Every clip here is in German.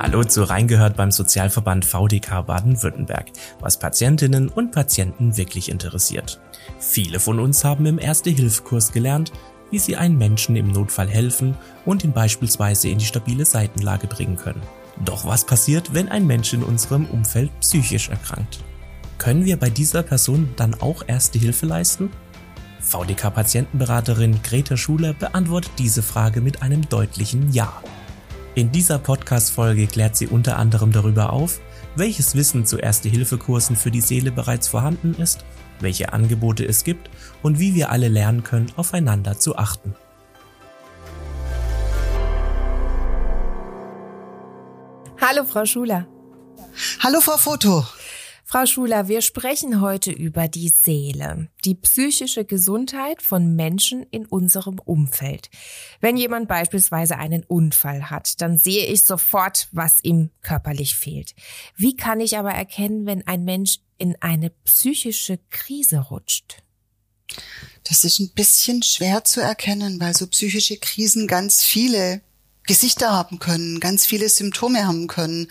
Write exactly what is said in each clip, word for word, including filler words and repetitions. Hallo zu Reingehört beim Sozialverband V d K Baden-Württemberg, was Patientinnen und Patienten wirklich interessiert. Viele von uns haben im Erste-Hilfe-Kurs gelernt, wie sie einem Menschen im Notfall helfen und ihn beispielsweise in die stabile Seitenlage bringen können. Doch was passiert, wenn ein Mensch in unserem Umfeld psychisch erkrankt? Können wir bei dieser Person dann auch Erste Hilfe leisten? V d K-Patientenberaterin Greta Schuler beantwortet diese Frage mit einem deutlichen Ja. In dieser Podcast-Folge klärt sie unter anderem darüber auf, welches Wissen zu Erste-Hilfe-Kursen für die Seele bereits vorhanden ist, welche Angebote es gibt und wie wir alle lernen können, aufeinander zu achten. Hallo Frau Schuler. Hallo Frau Foto. Frau Schuler, wir sprechen heute über die Seele, die psychische Gesundheit von Menschen in unserem Umfeld. Wenn jemand beispielsweise einen Unfall hat, dann sehe ich sofort, was ihm körperlich fehlt. Wie kann ich aber erkennen, wenn ein Mensch in eine psychische Krise rutscht? Das ist ein bisschen schwer zu erkennen, weil so psychische Krisen ganz viele Gesichter haben können, ganz viele Symptome haben können.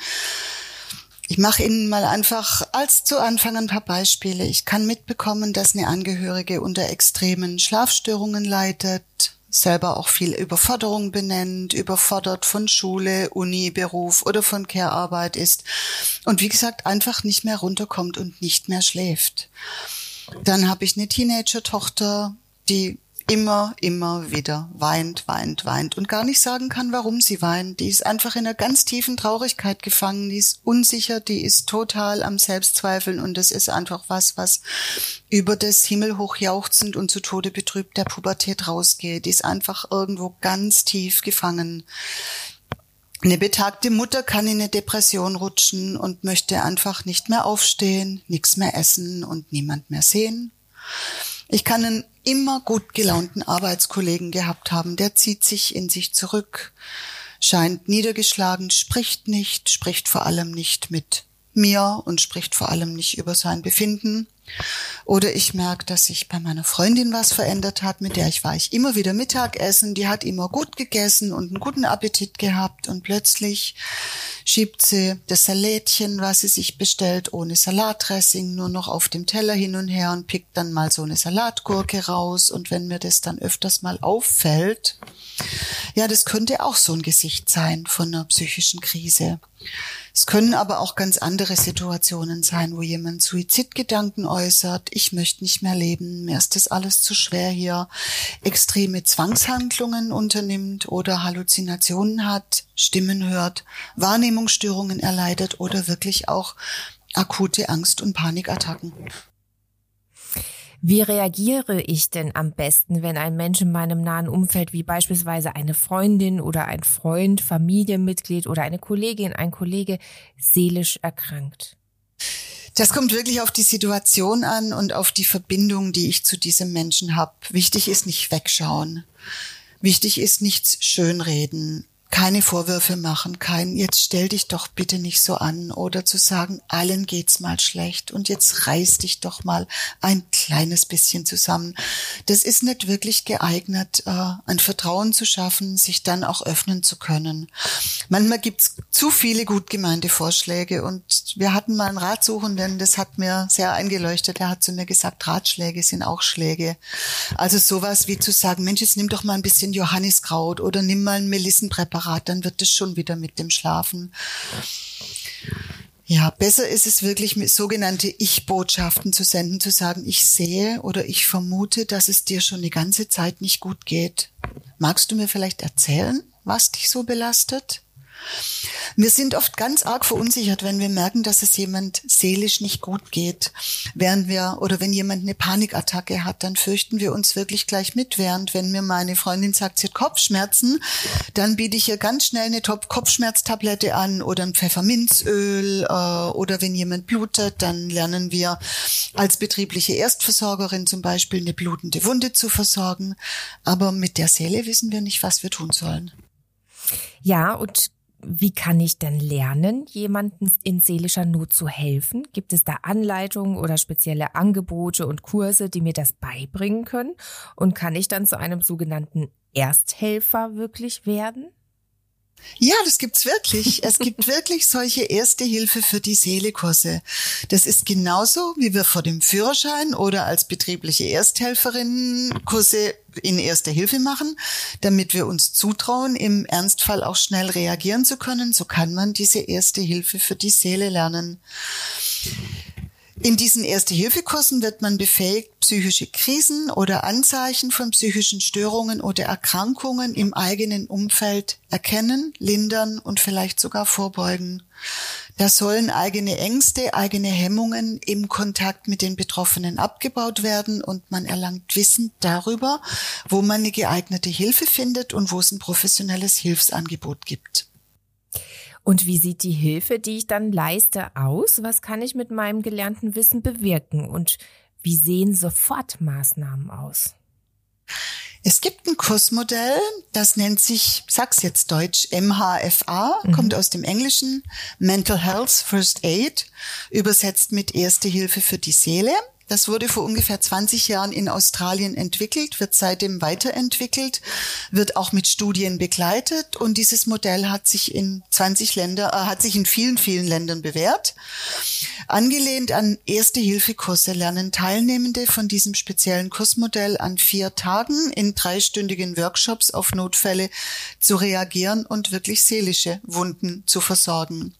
Ich mache Ihnen mal einfach als zu Anfang ein paar Beispiele. Ich kann mitbekommen, dass eine Angehörige unter extremen Schlafstörungen leidet, selber auch viel Überforderung benennt, überfordert von Schule, Uni, Beruf oder von Care-Arbeit ist und wie gesagt einfach nicht mehr runterkommt und nicht mehr schläft. Dann habe ich eine Teenager-Tochter, die immer, immer wieder weint, weint, weint und gar nicht sagen kann, warum sie weint. Die ist einfach in einer ganz tiefen Traurigkeit gefangen, die ist unsicher, die ist total am Selbstzweifeln und das ist einfach was, was über das himmelhoch jauchzend und zu Tode betrübt der Pubertät rausgeht. Die ist einfach irgendwo ganz tief gefangen. Eine betagte Mutter kann in eine Depression rutschen und möchte einfach nicht mehr aufstehen, nichts mehr essen und niemand mehr sehen. Ich kann einen immer gut gelaunten Arbeitskollegen gehabt haben, der zieht sich in sich zurück, scheint niedergeschlagen, spricht nicht, spricht vor allem nicht mit mir und spricht vor allem nicht über sein Befinden. Oder ich merke, dass sich bei meiner Freundin was verändert hat, mit der ich war ich immer wieder Mittagessen, die hat immer gut gegessen und einen guten Appetit gehabt und plötzlich schiebt sie das Salätchen, was sie sich bestellt, ohne Salatdressing, nur noch auf dem Teller hin und her und pickt dann mal so eine Salatgurke raus und wenn mir das dann öfters mal auffällt, ja, das könnte auch so ein Gesicht sein von einer psychischen Krise. Es können aber auch ganz andere Situationen sein, wo jemand Suizidgedanken äußert, ich möchte nicht mehr leben, mir ist das alles zu schwer hier, extreme Zwangshandlungen unternimmt oder Halluzinationen hat, Stimmen hört, Wahrnehmungsstörungen erleidet oder wirklich auch akute Angst- und Panikattacken. Wie reagiere ich denn am besten, wenn ein Mensch in meinem nahen Umfeld, wie beispielsweise eine Freundin oder ein Freund, Familienmitglied oder eine Kollegin, ein Kollege, seelisch erkrankt? Das kommt wirklich auf die Situation an und auf die Verbindung, die ich zu diesem Menschen habe. Wichtig ist nicht wegschauen. Wichtig ist nichts schönreden. Keine Vorwürfe machen, kein jetzt stell dich doch bitte nicht so an oder zu sagen, allen geht's mal schlecht und jetzt reiß dich doch mal ein kleines bisschen zusammen. Das ist nicht wirklich geeignet, ein Vertrauen zu schaffen, sich dann auch öffnen zu können. Manchmal gibt's zu viele gut gemeinte Vorschläge und wir hatten mal einen Ratsuchenden, das hat mir sehr eingeleuchtet, er hat zu mir gesagt, Ratschläge sind auch Schläge. Also sowas wie zu sagen, Mensch, jetzt nimm doch mal ein bisschen Johanniskraut oder nimm mal ein Melissenpräparat. Dann wird es schon wieder mit dem Schlafen. Ja, besser ist es wirklich, mit sogenannte Ich-Botschaften zu senden, zu sagen, ich sehe oder ich vermute, dass es dir schon die ganze Zeit nicht gut geht. Magst du mir vielleicht erzählen, was dich so belastet? Wir sind oft ganz arg verunsichert, wenn wir merken, dass es jemand seelisch nicht gut geht, während wir oder wenn jemand eine Panikattacke hat, dann fürchten wir uns wirklich gleich mit, während wenn mir meine Freundin sagt, sie hat Kopfschmerzen, dann biete ich ihr ganz schnell eine Kopfschmerztablette an oder ein Pfefferminzöl oder wenn jemand blutet, dann lernen wir als betriebliche Erstversorgerin zum Beispiel eine blutende Wunde zu versorgen, aber mit der Seele wissen wir nicht, was wir tun sollen. Ja, und wie kann ich denn lernen, jemandem in seelischer Not zu helfen? Gibt es da Anleitungen oder spezielle Angebote und Kurse, die mir das beibringen können? Und kann ich dann zu einem sogenannten Ersthelfer wirklich werden? Ja, das gibt's wirklich. Es gibt wirklich solche Erste-Hilfe-für-die-Seele-Kurse. Das ist genauso, wie wir vor dem Führerschein oder als betriebliche Ersthelferinnen Kurse in Erster Hilfe machen, damit wir uns zutrauen, im Ernstfall auch schnell reagieren zu können. So kann man diese Erste-Hilfe für die Seele lernen. In diesen Erste-Hilfe-Kursen wird man befähigt, psychische Krisen oder Anzeichen von psychischen Störungen oder Erkrankungen im eigenen Umfeld erkennen, lindern und vielleicht sogar vorbeugen. Da sollen eigene Ängste, eigene Hemmungen im Kontakt mit den Betroffenen abgebaut werden und man erlangt Wissen darüber, wo man eine geeignete Hilfe findet und wo es ein professionelles Hilfsangebot gibt. Und wie sieht die Hilfe, die ich dann leiste, aus? Was kann ich mit meinem gelernten Wissen bewirken? Und wie sehen Sofortmaßnahmen aus? Es gibt ein Kursmodell, das nennt sich, sag's jetzt deutsch, M H F A, mhm. kommt aus dem Englischen, Mental Health First Aid, übersetzt mit Erste Hilfe für die Seele. Das wurde vor ungefähr zwanzig Jahren in Australien entwickelt, wird seitdem weiterentwickelt, wird auch mit Studien begleitet und dieses Modell hat sich in zwanzig Länder, äh, hat sich in vielen, vielen Ländern bewährt. Angelehnt an Erste-Hilfe-Kurse lernen Teilnehmende von diesem speziellen Kursmodell an vier Tagen in dreistündigen Workshops auf Notfälle zu reagieren und wirklich seelische Wunden zu versorgen.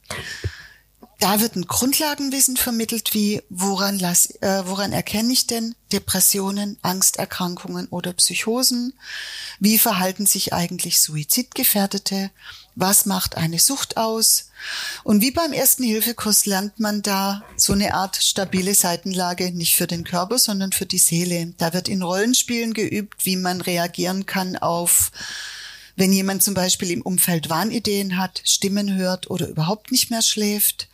Da wird ein Grundlagenwissen vermittelt, wie woran, las, äh, woran erkenne ich denn Depressionen, Angsterkrankungen oder Psychosen? Wie verhalten sich eigentlich Suizidgefährdete? Was macht eine Sucht aus? Und wie beim Ersten-Hilfe-Kurs lernt man da so eine Art stabile Seitenlage, nicht für den Körper, sondern für die Seele. Da wird in Rollenspielen geübt, wie man reagieren kann auf... Wenn jemand zum Beispiel im Umfeld Wahnideen hat, Stimmen hört oder überhaupt nicht mehr schläft,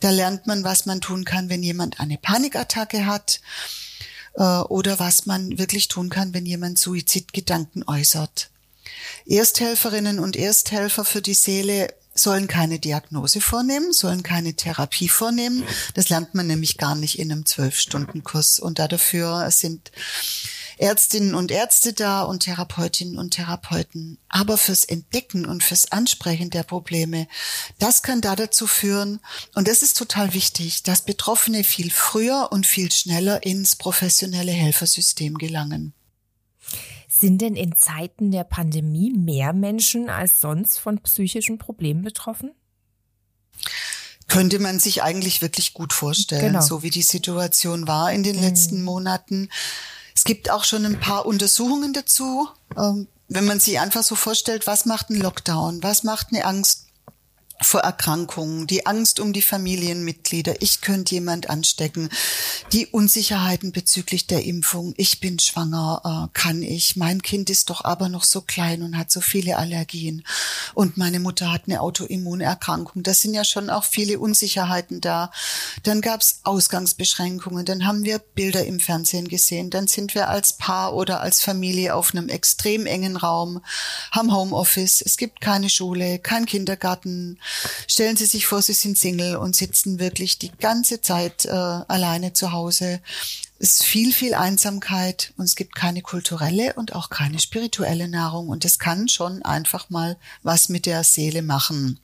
da lernt man, was man tun kann, wenn jemand eine Panikattacke hat äh, oder was man wirklich tun kann, wenn jemand Suizidgedanken äußert. Ersthelferinnen und Ersthelfer für die Seele sollen keine Diagnose vornehmen, sollen keine Therapie vornehmen. Das lernt man nämlich gar nicht in einem Zwölf-Stunden-Kurs und dafür sind... Ärztinnen und Ärzte da und Therapeutinnen und Therapeuten. Aber fürs Entdecken und fürs Ansprechen der Probleme, das kann da dazu führen, und das ist total wichtig, dass Betroffene viel früher und viel schneller ins professionelle Helfersystem gelangen. Sind denn in Zeiten der Pandemie mehr Menschen als sonst von psychischen Problemen betroffen? Könnte man sich eigentlich wirklich gut vorstellen, genau. So wie die Situation war in den hm. letzten Monaten. Es gibt auch schon ein paar Untersuchungen dazu, wenn man sich einfach so vorstellt, was macht ein Lockdown, was macht eine Angst vor Erkrankungen, die Angst um die Familienmitglieder, ich könnte jemand anstecken, die Unsicherheiten bezüglich der Impfung, ich bin schwanger, kann ich, mein Kind ist doch aber noch so klein und hat so viele Allergien und meine Mutter hat eine Autoimmunerkrankung. Das sind ja schon auch viele Unsicherheiten da. Dann gab es Ausgangsbeschränkungen, dann haben wir Bilder im Fernsehen gesehen, dann sind wir als Paar oder als Familie auf einem extrem engen Raum, haben Homeoffice, es gibt keine Schule, kein Kindergarten. Stellen Sie sich vor, Sie sind Single und sitzen wirklich die ganze Zeit äh, alleine zu Hause. Es ist viel, viel Einsamkeit und es gibt keine kulturelle und auch keine spirituelle Nahrung. Und das kann schon einfach mal was mit der Seele machen.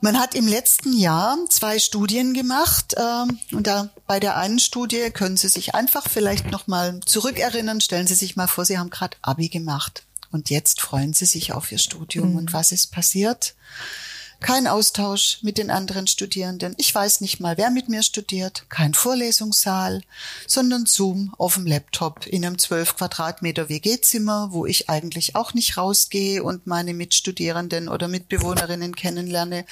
Man hat im letzten Jahr zwei Studien gemacht äh, und da bei der einen Studie können Sie sich einfach vielleicht nochmal zurückerinnern. Stellen Sie sich mal vor, Sie haben gerade Abi gemacht. Und jetzt freuen sie sich auf ihr Studium. Mhm. Und was ist passiert? Kein Austausch mit den anderen Studierenden. Ich weiß nicht mal, wer mit mir studiert. Kein Vorlesungssaal, sondern Zoom auf dem Laptop in einem zwölf Quadratmeter W G-Zimmer, wo ich eigentlich auch nicht rausgehe und meine Mitstudierenden oder Mitbewohnerinnen kennenlerne.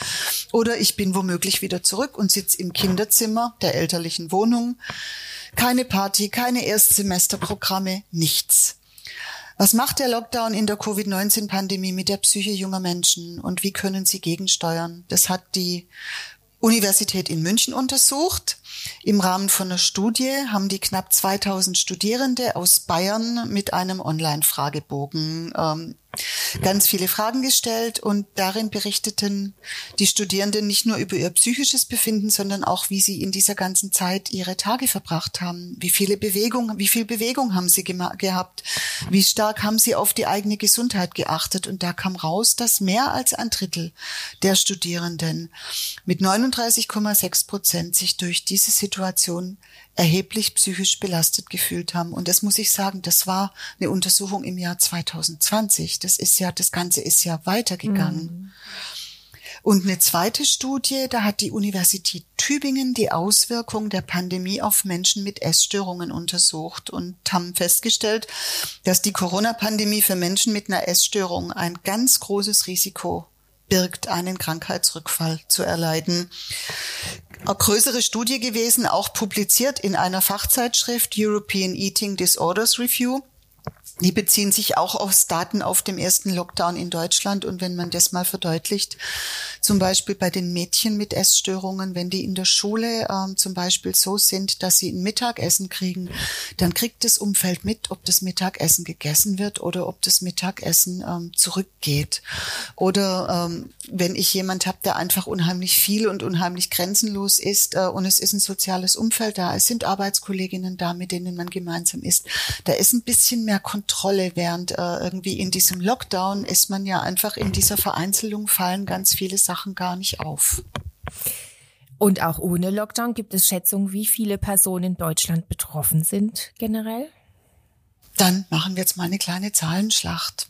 Oder ich bin womöglich wieder zurück und sitze im Kinderzimmer der elterlichen Wohnung. Keine Party, keine Erstsemesterprogramme, nichts. Was macht der Lockdown in der Covid neunzehn Pandemie mit der Psyche junger Menschen und wie können sie gegensteuern? Das hat die Universität in München untersucht. Im Rahmen von einer Studie haben die knapp zweitausend Studierende aus Bayern mit einem Online-Fragebogen ähm, ganz viele Fragen gestellt und darin berichteten die Studierenden nicht nur über ihr psychisches Befinden, sondern auch, wie sie in dieser ganzen Zeit ihre Tage verbracht haben, wie viele Bewegung, wie viel Bewegung haben sie gema- gehabt, wie stark haben sie auf die eigene Gesundheit geachtet, und da kam raus, dass mehr als ein Drittel der Studierenden mit neununddreißig Komma sechs Prozent sich durch diese Situation erheblich psychisch belastet gefühlt haben. Und das muss ich sagen, das war eine Untersuchung im Jahr zwanzig zwanzig. Das ist ja, das Ganze ist ja weitergegangen. Mhm. Und eine zweite Studie, da hat die Universität Tübingen die Auswirkung der Pandemie auf Menschen mit Essstörungen untersucht und haben festgestellt, dass die Corona-Pandemie für Menschen mit einer Essstörung ein ganz großes Risiko birgt, einen Krankheitsrückfall zu erleiden. Eine größere Studie gewesen, auch publiziert in einer Fachzeitschrift, European Eating Disorders Review. Die beziehen sich auch auf Daten auf dem ersten Lockdown in Deutschland. Und wenn man das mal verdeutlicht, zum Beispiel bei den Mädchen mit Essstörungen, wenn die in der Schule ähm, zum Beispiel so sind, dass sie ein Mittagessen kriegen, dann kriegt das Umfeld mit, ob das Mittagessen gegessen wird oder ob das Mittagessen ähm, zurückgeht. Oder ähm, wenn ich jemand habe, der einfach unheimlich viel und unheimlich grenzenlos isst, äh, und es ist ein soziales Umfeld da, es sind Arbeitskolleginnen da, mit denen man gemeinsam isst, da ist ein bisschen mehr Kontrolle. Kontrolle, während äh, irgendwie in diesem Lockdown ist man ja einfach in dieser Vereinzelung, fallen ganz viele Sachen gar nicht auf. Und auch ohne Lockdown gibt es Schätzungen, wie viele Personen in Deutschland betroffen sind generell? Dann machen wir jetzt mal eine kleine Zahlenschlacht.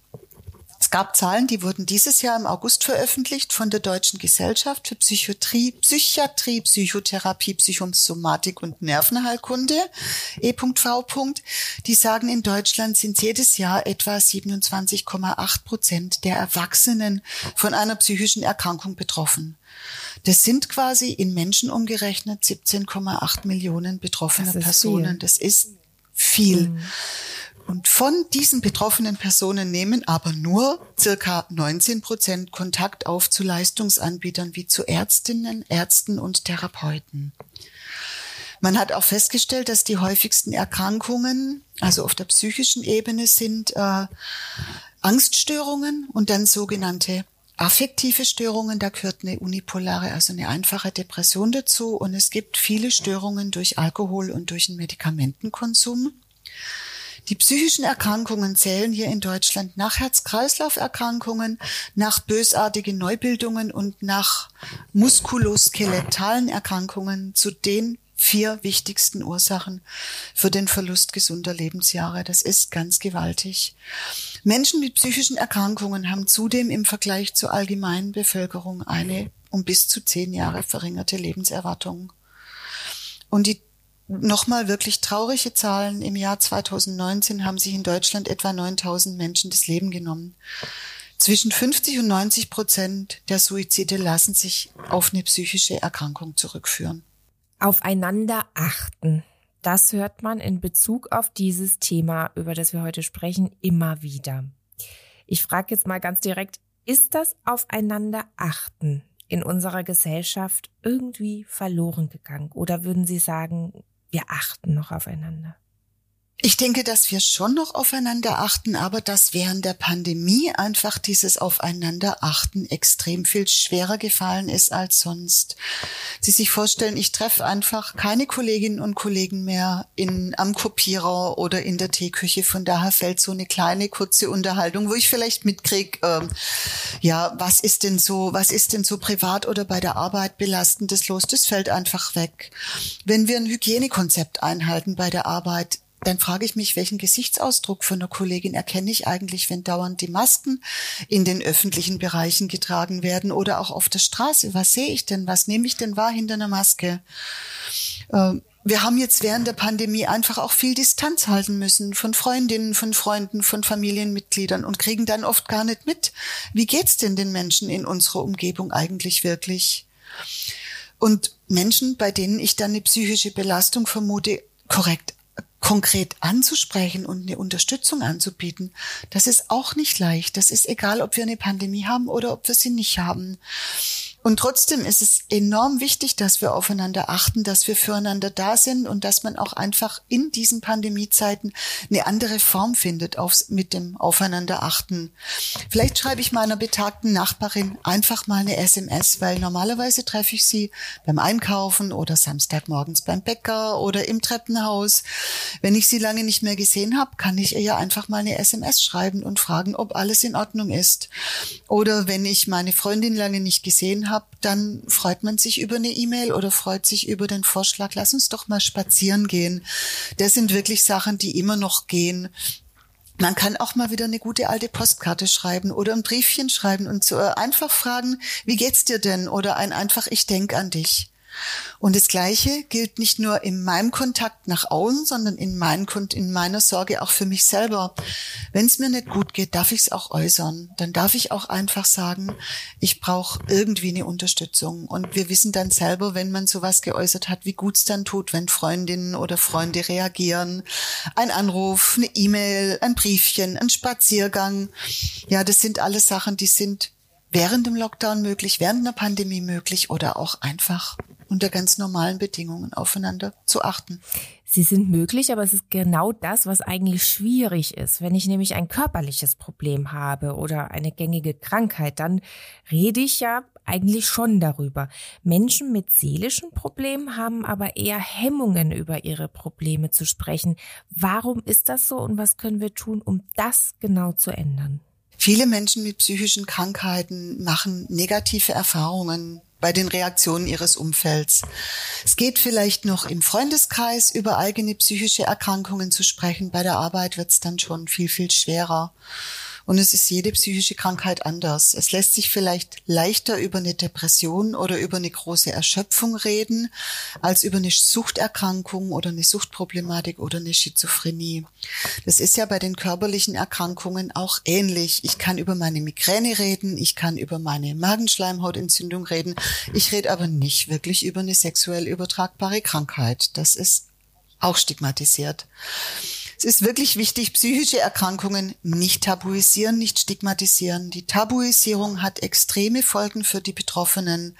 Es gab Zahlen, die wurden dieses Jahr im August veröffentlicht von der Deutschen Gesellschaft für Psychiatrie, Psychiatrie, Psychotherapie, Psychosomatik und Nervenheilkunde, E V. Die sagen, in Deutschland sind jedes Jahr etwa siebenundzwanzig Komma acht Prozent der Erwachsenen von einer psychischen Erkrankung betroffen. Das sind quasi in Menschen umgerechnet siebzehn Komma acht Millionen betroffene Personen. Das ist viel. Mhm. Und von diesen betroffenen Personen nehmen aber nur circa neunzehn Prozent Kontakt auf zu Leistungsanbietern wie zu Ärztinnen, Ärzten und Therapeuten. Man hat auch festgestellt, dass die häufigsten Erkrankungen, also auf der psychischen Ebene, sind äh, Angststörungen und dann sogenannte affektive Störungen. Da gehört eine unipolare, also eine einfache Depression dazu. Und es gibt viele Störungen durch Alkohol und durch einen Medikamentenkonsum. Die psychischen Erkrankungen zählen hier in Deutschland nach Herz-Kreislauf-Erkrankungen, nach bösartigen Neubildungen und nach muskuloskeletalen Erkrankungen zu den vier wichtigsten Ursachen für den Verlust gesunder Lebensjahre. Das ist ganz gewaltig. Menschen mit psychischen Erkrankungen haben zudem im Vergleich zur allgemeinen Bevölkerung eine um bis zu zehn Jahre verringerte Lebenserwartung. Und die nochmal wirklich traurige Zahlen. Im Jahr zwanzig neunzehn haben sich in Deutschland etwa neuntausend Menschen das Leben genommen. Zwischen fünfzig und neunzig Prozent der Suizide lassen sich auf eine psychische Erkrankung zurückführen. Aufeinander achten. Das hört man in Bezug auf dieses Thema, über das wir heute sprechen, immer wieder. Ich frage jetzt mal ganz direkt, ist das Aufeinander achten in unserer Gesellschaft irgendwie verloren gegangen? Oder würden Sie sagen, wir achten noch aufeinander? Ich denke, dass wir schon noch aufeinander achten, aber dass während der Pandemie einfach dieses Aufeinanderachten extrem viel schwerer gefallen ist als sonst. Sie sich vorstellen, ich treffe einfach keine Kolleginnen und Kollegen mehr in, am Kopierer oder in der Teeküche. Von daher fällt so eine kleine, kurze Unterhaltung, wo ich vielleicht mitkriege, ähm, ja, was ist denn so, was ist denn so privat oder bei der Arbeit belastendes los? Das fällt einfach weg. Wenn wir ein Hygienekonzept einhalten bei der Arbeit, dann frage ich mich, welchen Gesichtsausdruck von einer Kollegin erkenne ich eigentlich, wenn dauernd die Masken in den öffentlichen Bereichen getragen werden oder auch auf der Straße. Was sehe ich denn? Was nehme ich denn wahr hinter einer Maske? Ähm Wir haben jetzt während der Pandemie einfach auch viel Distanz halten müssen von Freundinnen, von Freunden, von Familienmitgliedern und kriegen dann oft gar nicht mit, wie geht's denn den Menschen in unserer Umgebung eigentlich wirklich? Und Menschen, bei denen ich dann eine psychische Belastung vermute, korrekt konkret anzusprechen und eine Unterstützung anzubieten, das ist auch nicht leicht. Das ist egal, ob wir eine Pandemie haben oder ob wir sie nicht haben. Und trotzdem ist es enorm wichtig, dass wir aufeinander achten, dass wir füreinander da sind und dass man auch einfach in diesen Pandemiezeiten eine andere Form findet aufs, mit dem Aufeinanderachten. Vielleicht schreibe ich meiner betagten Nachbarin einfach mal eine S M S, weil normalerweise treffe ich sie beim Einkaufen oder samstagmorgens beim Bäcker oder im Treppenhaus. Wenn ich sie lange nicht mehr gesehen habe, kann ich ihr einfach mal eine S M S schreiben und fragen, ob alles in Ordnung ist. Oder wenn ich meine Freundin lange nicht gesehen habe, Hab, dann freut man sich über eine E-Mail oder freut sich über den Vorschlag, lass uns doch mal spazieren gehen. Das sind wirklich Sachen, die immer noch gehen. Man kann auch mal wieder eine gute alte Postkarte schreiben oder ein Briefchen schreiben und so einfach fragen, wie geht's dir denn? Oder ein einfach, ich denk an dich. Und das Gleiche gilt nicht nur in meinem Kontakt nach außen, sondern in, mein, in meiner Sorge auch für mich selber. Wenn es mir nicht gut geht, darf ich es auch äußern. Dann darf ich auch einfach sagen, ich brauche irgendwie eine Unterstützung. Und wir wissen dann selber, wenn man sowas geäußert hat, wie gut es dann tut, wenn Freundinnen oder Freunde reagieren. Ein Anruf, eine E-Mail, ein Briefchen, ein Spaziergang. Ja, das sind alles Sachen, die sind während dem Lockdown möglich, während einer Pandemie möglich oder auch einfach unter ganz normalen Bedingungen aufeinander zu achten. Sie sind möglich, aber es ist genau das, was eigentlich schwierig ist. Wenn ich nämlich ein körperliches Problem habe oder eine gängige Krankheit, dann rede ich ja eigentlich schon darüber. Menschen mit seelischen Problemen haben aber eher Hemmungen, über ihre Probleme zu sprechen. Warum ist das so und was können wir tun, um das genau zu ändern? Viele Menschen mit psychischen Krankheiten machen negative Erfahrungen bei den Reaktionen ihres Umfelds. Es geht vielleicht noch im Freundeskreis, über eigene psychische Erkrankungen zu sprechen. Bei der Arbeit wird es dann schon viel, viel schwerer. Und es ist jede psychische Krankheit anders. Es lässt sich vielleicht leichter über eine Depression oder über eine große Erschöpfung reden, als über eine Suchterkrankung oder eine Suchtproblematik oder eine Schizophrenie. Das ist ja bei den körperlichen Erkrankungen auch ähnlich. Ich kann über meine Migräne reden, ich kann über meine Magenschleimhautentzündung reden. Ich rede aber nicht wirklich über eine sexuell übertragbare Krankheit. Das ist auch stigmatisiert. Es ist wirklich wichtig, psychische Erkrankungen nicht tabuisieren, nicht stigmatisieren. Die Tabuisierung hat extreme Folgen für die Betroffenen,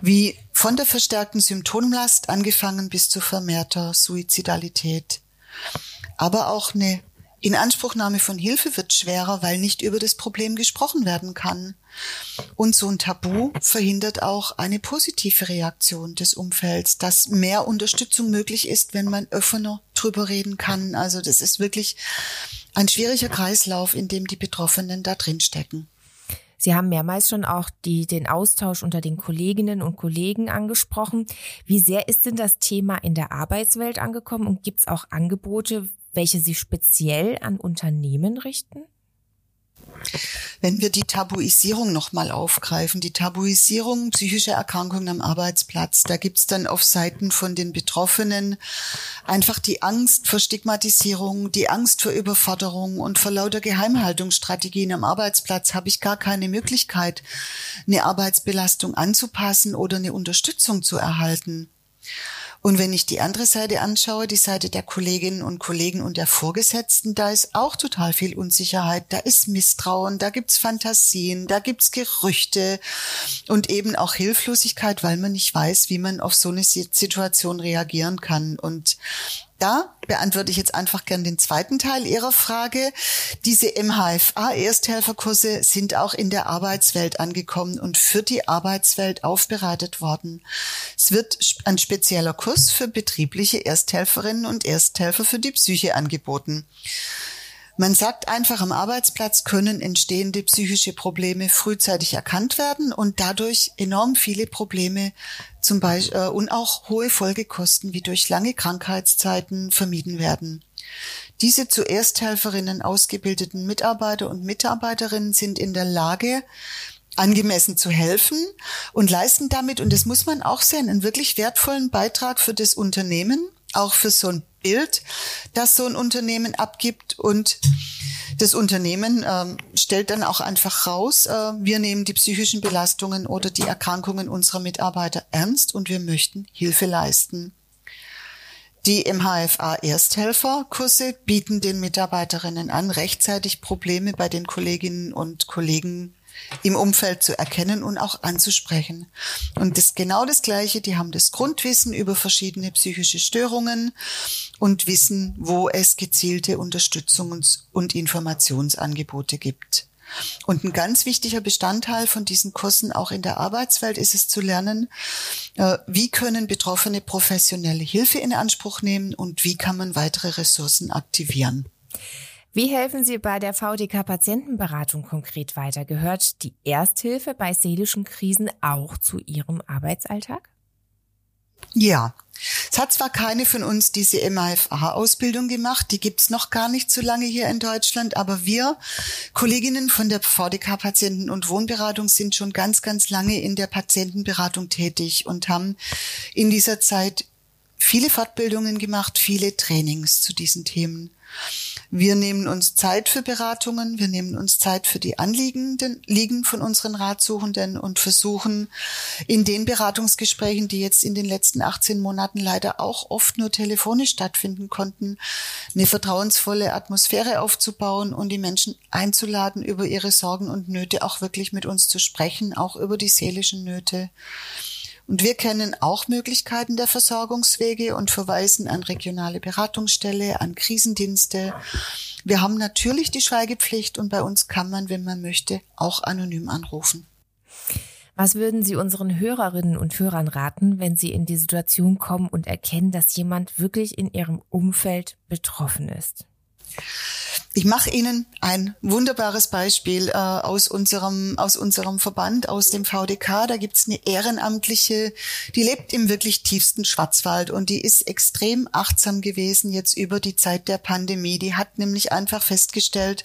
wie von der verstärkten Symptomlast angefangen bis zu vermehrter Suizidalität. Aber auch eine Inanspruchnahme von Hilfe wird schwerer, weil nicht über das Problem gesprochen werden kann. Und so ein Tabu verhindert auch eine positive Reaktion des Umfelds, dass mehr Unterstützung möglich ist, wenn man offener drüber reden kann. Also das ist wirklich ein schwieriger Kreislauf, in dem die Betroffenen da drin stecken. Sie haben mehrmals schon auch die, den Austausch unter den Kolleginnen und Kollegen angesprochen. Wie sehr ist denn das Thema in der Arbeitswelt angekommen und gibt es auch Angebote, welche Sie speziell an Unternehmen richten? Wenn wir die Tabuisierung nochmal aufgreifen, die Tabuisierung psychischer Erkrankungen am Arbeitsplatz, da gibt's dann auf Seiten von den Betroffenen einfach die Angst vor Stigmatisierung, die Angst vor Überforderung und vor lauter Geheimhaltungsstrategien am Arbeitsplatz habe ich gar keine Möglichkeit, eine Arbeitsbelastung anzupassen oder eine Unterstützung zu erhalten. Und wenn ich die andere Seite anschaue, die Seite der Kolleginnen und Kollegen und der Vorgesetzten, da ist auch total viel Unsicherheit, da ist Misstrauen, da gibt's Fantasien, da gibt's Gerüchte und eben auch Hilflosigkeit, weil man nicht weiß, wie man auf so eine Situation reagieren kann. Und da beantworte ich jetzt einfach gern den zweiten Teil Ihrer Frage. Diese M H F A-Ersthelferkurse sind auch in der Arbeitswelt angekommen und für die Arbeitswelt aufbereitet worden. Es wird ein spezieller Kurs für betriebliche Ersthelferinnen und Ersthelfer für die Psyche angeboten. Man sagt einfach, am Arbeitsplatz können entstehende psychische Probleme frühzeitig erkannt werden und dadurch enorm viele Probleme zum Beispiel äh, und auch hohe Folgekosten wie durch lange Krankheitszeiten vermieden werden. Diese zu Ersthelferinnen ausgebildeten Mitarbeiter und Mitarbeiterinnen sind in der Lage, angemessen zu helfen und leisten damit, und das muss man auch sehen, einen wirklich wertvollen Beitrag für das Unternehmen, auch für so ein Bild, das so ein Unternehmen abgibt, und das Unternehmen ähm, stellt dann auch einfach raus, äh, wir nehmen die psychischen Belastungen oder die Erkrankungen unserer Mitarbeiter ernst und wir möchten Hilfe leisten. Die im H F A Ersthelferkurse bieten den Mitarbeiterinnen an, rechtzeitig Probleme bei den Kolleginnen und Kollegen im Umfeld zu erkennen und auch anzusprechen. Und das ist genau das Gleiche, die haben das Grundwissen über verschiedene psychische Störungen und wissen, wo es gezielte Unterstützungs- und Informationsangebote gibt. Und ein ganz wichtiger Bestandteil von diesen Kursen auch in der Arbeitswelt ist es zu lernen, wie können Betroffene professionelle Hilfe in Anspruch nehmen und wie kann man weitere Ressourcen aktivieren. Wie helfen Sie bei der V d K-Patientenberatung konkret weiter? Gehört die Ersthilfe bei seelischen Krisen auch zu Ihrem Arbeitsalltag? Ja, es hat zwar keine von uns diese M H F A-Ausbildung gemacht, die gibt's noch gar nicht so lange hier in Deutschland, aber wir Kolleginnen von der V d K-Patienten- und Wohnberatung sind schon ganz, ganz lange in der Patientenberatung tätig und haben in dieser Zeit viele Fortbildungen gemacht, viele Trainings zu diesen Themen. Wir nehmen uns Zeit für Beratungen, wir nehmen uns Zeit für die Anliegen von unseren Ratsuchenden und versuchen in den Beratungsgesprächen, die jetzt in den letzten achtzehn Monaten leider auch oft nur telefonisch stattfinden konnten, eine vertrauensvolle Atmosphäre aufzubauen und die Menschen einzuladen, über ihre Sorgen und Nöte auch wirklich mit uns zu sprechen, auch über die seelischen Nöte. Und wir kennen auch Möglichkeiten der Versorgungswege und verweisen an regionale Beratungsstelle, an Krisendienste. Wir haben natürlich die Schweigepflicht und bei uns kann man, wenn man möchte, auch anonym anrufen. Was würden Sie unseren Hörerinnen und Hörern raten, wenn sie in die Situation kommen und erkennen, dass jemand wirklich in ihrem Umfeld betroffen ist? Ich mache Ihnen ein wunderbares Beispiel äh, aus unserem aus unserem Verband, aus dem V d K. Da gibt's eine Ehrenamtliche, die lebt im wirklich tiefsten Schwarzwald und die ist extrem achtsam gewesen jetzt über die Zeit der Pandemie. Die hat nämlich einfach festgestellt,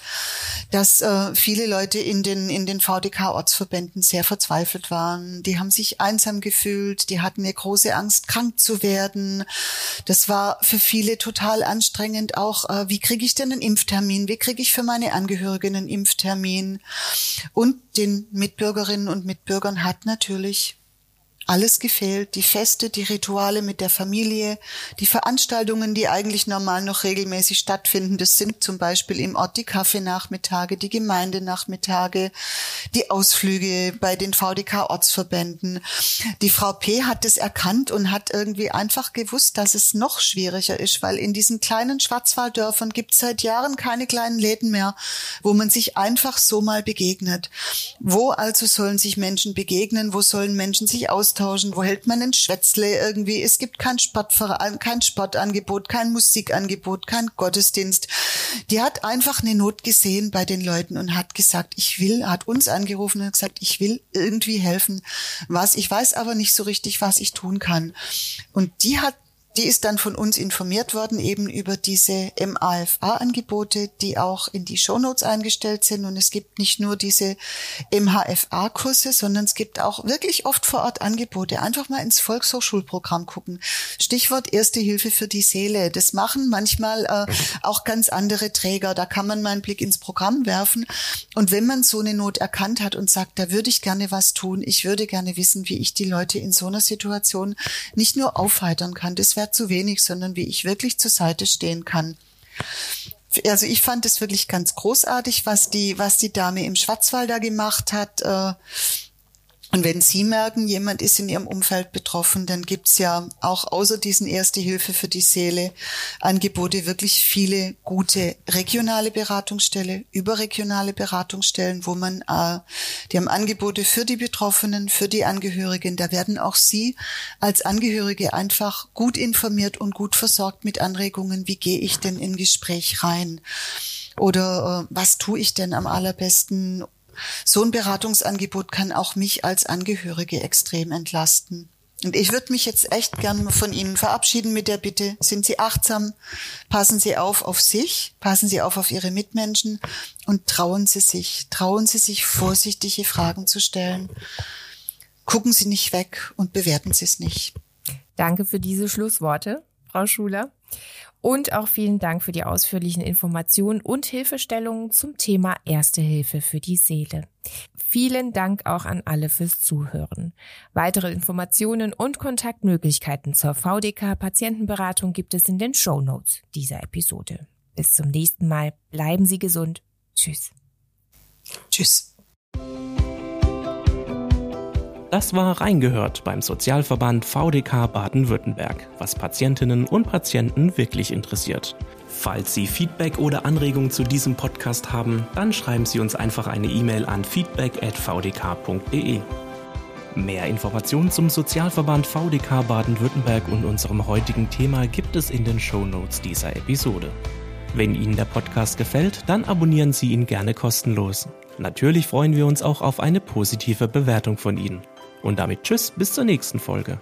dass äh, viele Leute in den in den V d K-Ortsverbänden sehr verzweifelt waren. Die haben sich einsam gefühlt, die hatten eine große Angst, krank zu werden. Das war für viele total anstrengend. Auch äh, wie kriege ich denn einen Impftermin? Wie kriege ich für meine Angehörigen einen Impftermin? Und den Mitbürgerinnen und Mitbürgern hat natürlich alles gefehlt. Die Feste, die Rituale mit der Familie, die Veranstaltungen, die eigentlich normal noch regelmäßig stattfinden. Das sind zum Beispiel im Ort die Kaffeenachmittage, die Gemeindenachmittage, die Ausflüge bei den V d K-Ortsverbänden. Die Frau P. hat das erkannt und hat irgendwie einfach gewusst, dass es noch schwieriger ist, weil in diesen kleinen Schwarzwalddörfern gibt es seit Jahren keine kleinen Läden mehr, wo man sich einfach so mal begegnet. Wo also sollen sich Menschen begegnen? Wo sollen Menschen sich austauschen? Wo hält man ein Schwätzle irgendwie? Es gibt kein Sportverein, kein Sportangebot, kein Musikangebot, kein Gottesdienst. Die hat einfach eine Not gesehen bei den Leuten und hat gesagt, ich will, hat uns angerufen und gesagt, ich will irgendwie helfen. Was, ich weiß aber nicht so richtig, was ich tun kann. Und die hat Die ist dann von uns informiert worden, eben über diese M H F A-Angebote, die auch in die Shownotes eingestellt sind. Und es gibt nicht nur diese M H F A-Kurse, sondern es gibt auch wirklich oft vor Ort Angebote. Einfach mal ins Volkshochschulprogramm gucken. Stichwort Erste Hilfe für die Seele. Das machen manchmal äh, auch ganz andere Träger. Da kann man mal einen Blick ins Programm werfen. Und wenn man so eine Not erkannt hat und sagt, da würde ich gerne was tun, ich würde gerne wissen, wie ich die Leute in so einer Situation nicht nur aufheitern kann, das wäre zu wenig, sondern wie ich wirklich zur Seite stehen kann. Also ich fand es wirklich ganz großartig, was die, was die Dame im Schwarzwald da gemacht hat. Und wenn Sie merken, jemand ist in Ihrem Umfeld betroffen, dann gibt's ja auch außer diesen Erste Hilfe für die Seele Angebote wirklich viele gute regionale Beratungsstellen, überregionale Beratungsstellen, wo man, äh, die haben Angebote für die Betroffenen, für die Angehörigen. Da werden auch Sie als Angehörige einfach gut informiert und gut versorgt mit Anregungen, wie gehe ich denn in Gespräch rein oder äh, was tue ich denn am allerbesten. So ein Beratungsangebot kann auch mich als Angehörige extrem entlasten. Und ich würde mich jetzt echt gern von Ihnen verabschieden mit der Bitte, sind Sie achtsam, passen Sie auf auf sich, passen Sie auf auf Ihre Mitmenschen und trauen Sie sich, trauen Sie sich, vorsichtige Fragen zu stellen. Gucken Sie nicht weg und bewerten Sie es nicht. Danke für diese Schlussworte, Frau Schuler. Und auch vielen Dank für die ausführlichen Informationen und Hilfestellungen zum Thema Erste Hilfe für die Seele. vielen Dank auch an alle fürs Zuhören. Weitere Informationen und Kontaktmöglichkeiten zur V D K-Patientenberatung gibt es in den Shownotes dieser Episode. Bis zum nächsten Mal. Bleiben Sie gesund. Tschüss. Tschüss. Das war Reingehört beim Sozialverband V D K Baden-Württemberg, was Patientinnen und Patienten wirklich interessiert. Falls Sie Feedback oder Anregungen zu diesem Podcast haben, dann schreiben Sie uns einfach eine E-Mail an feedback at v d k punkt d e. Mehr Informationen zum Sozialverband V D K Baden-Württemberg und unserem heutigen Thema gibt es in den Shownotes dieser Episode. Wenn Ihnen der Podcast gefällt, dann abonnieren Sie ihn gerne kostenlos. Natürlich freuen wir uns auch auf eine positive Bewertung von Ihnen. Und damit tschüss, bis zur nächsten Folge.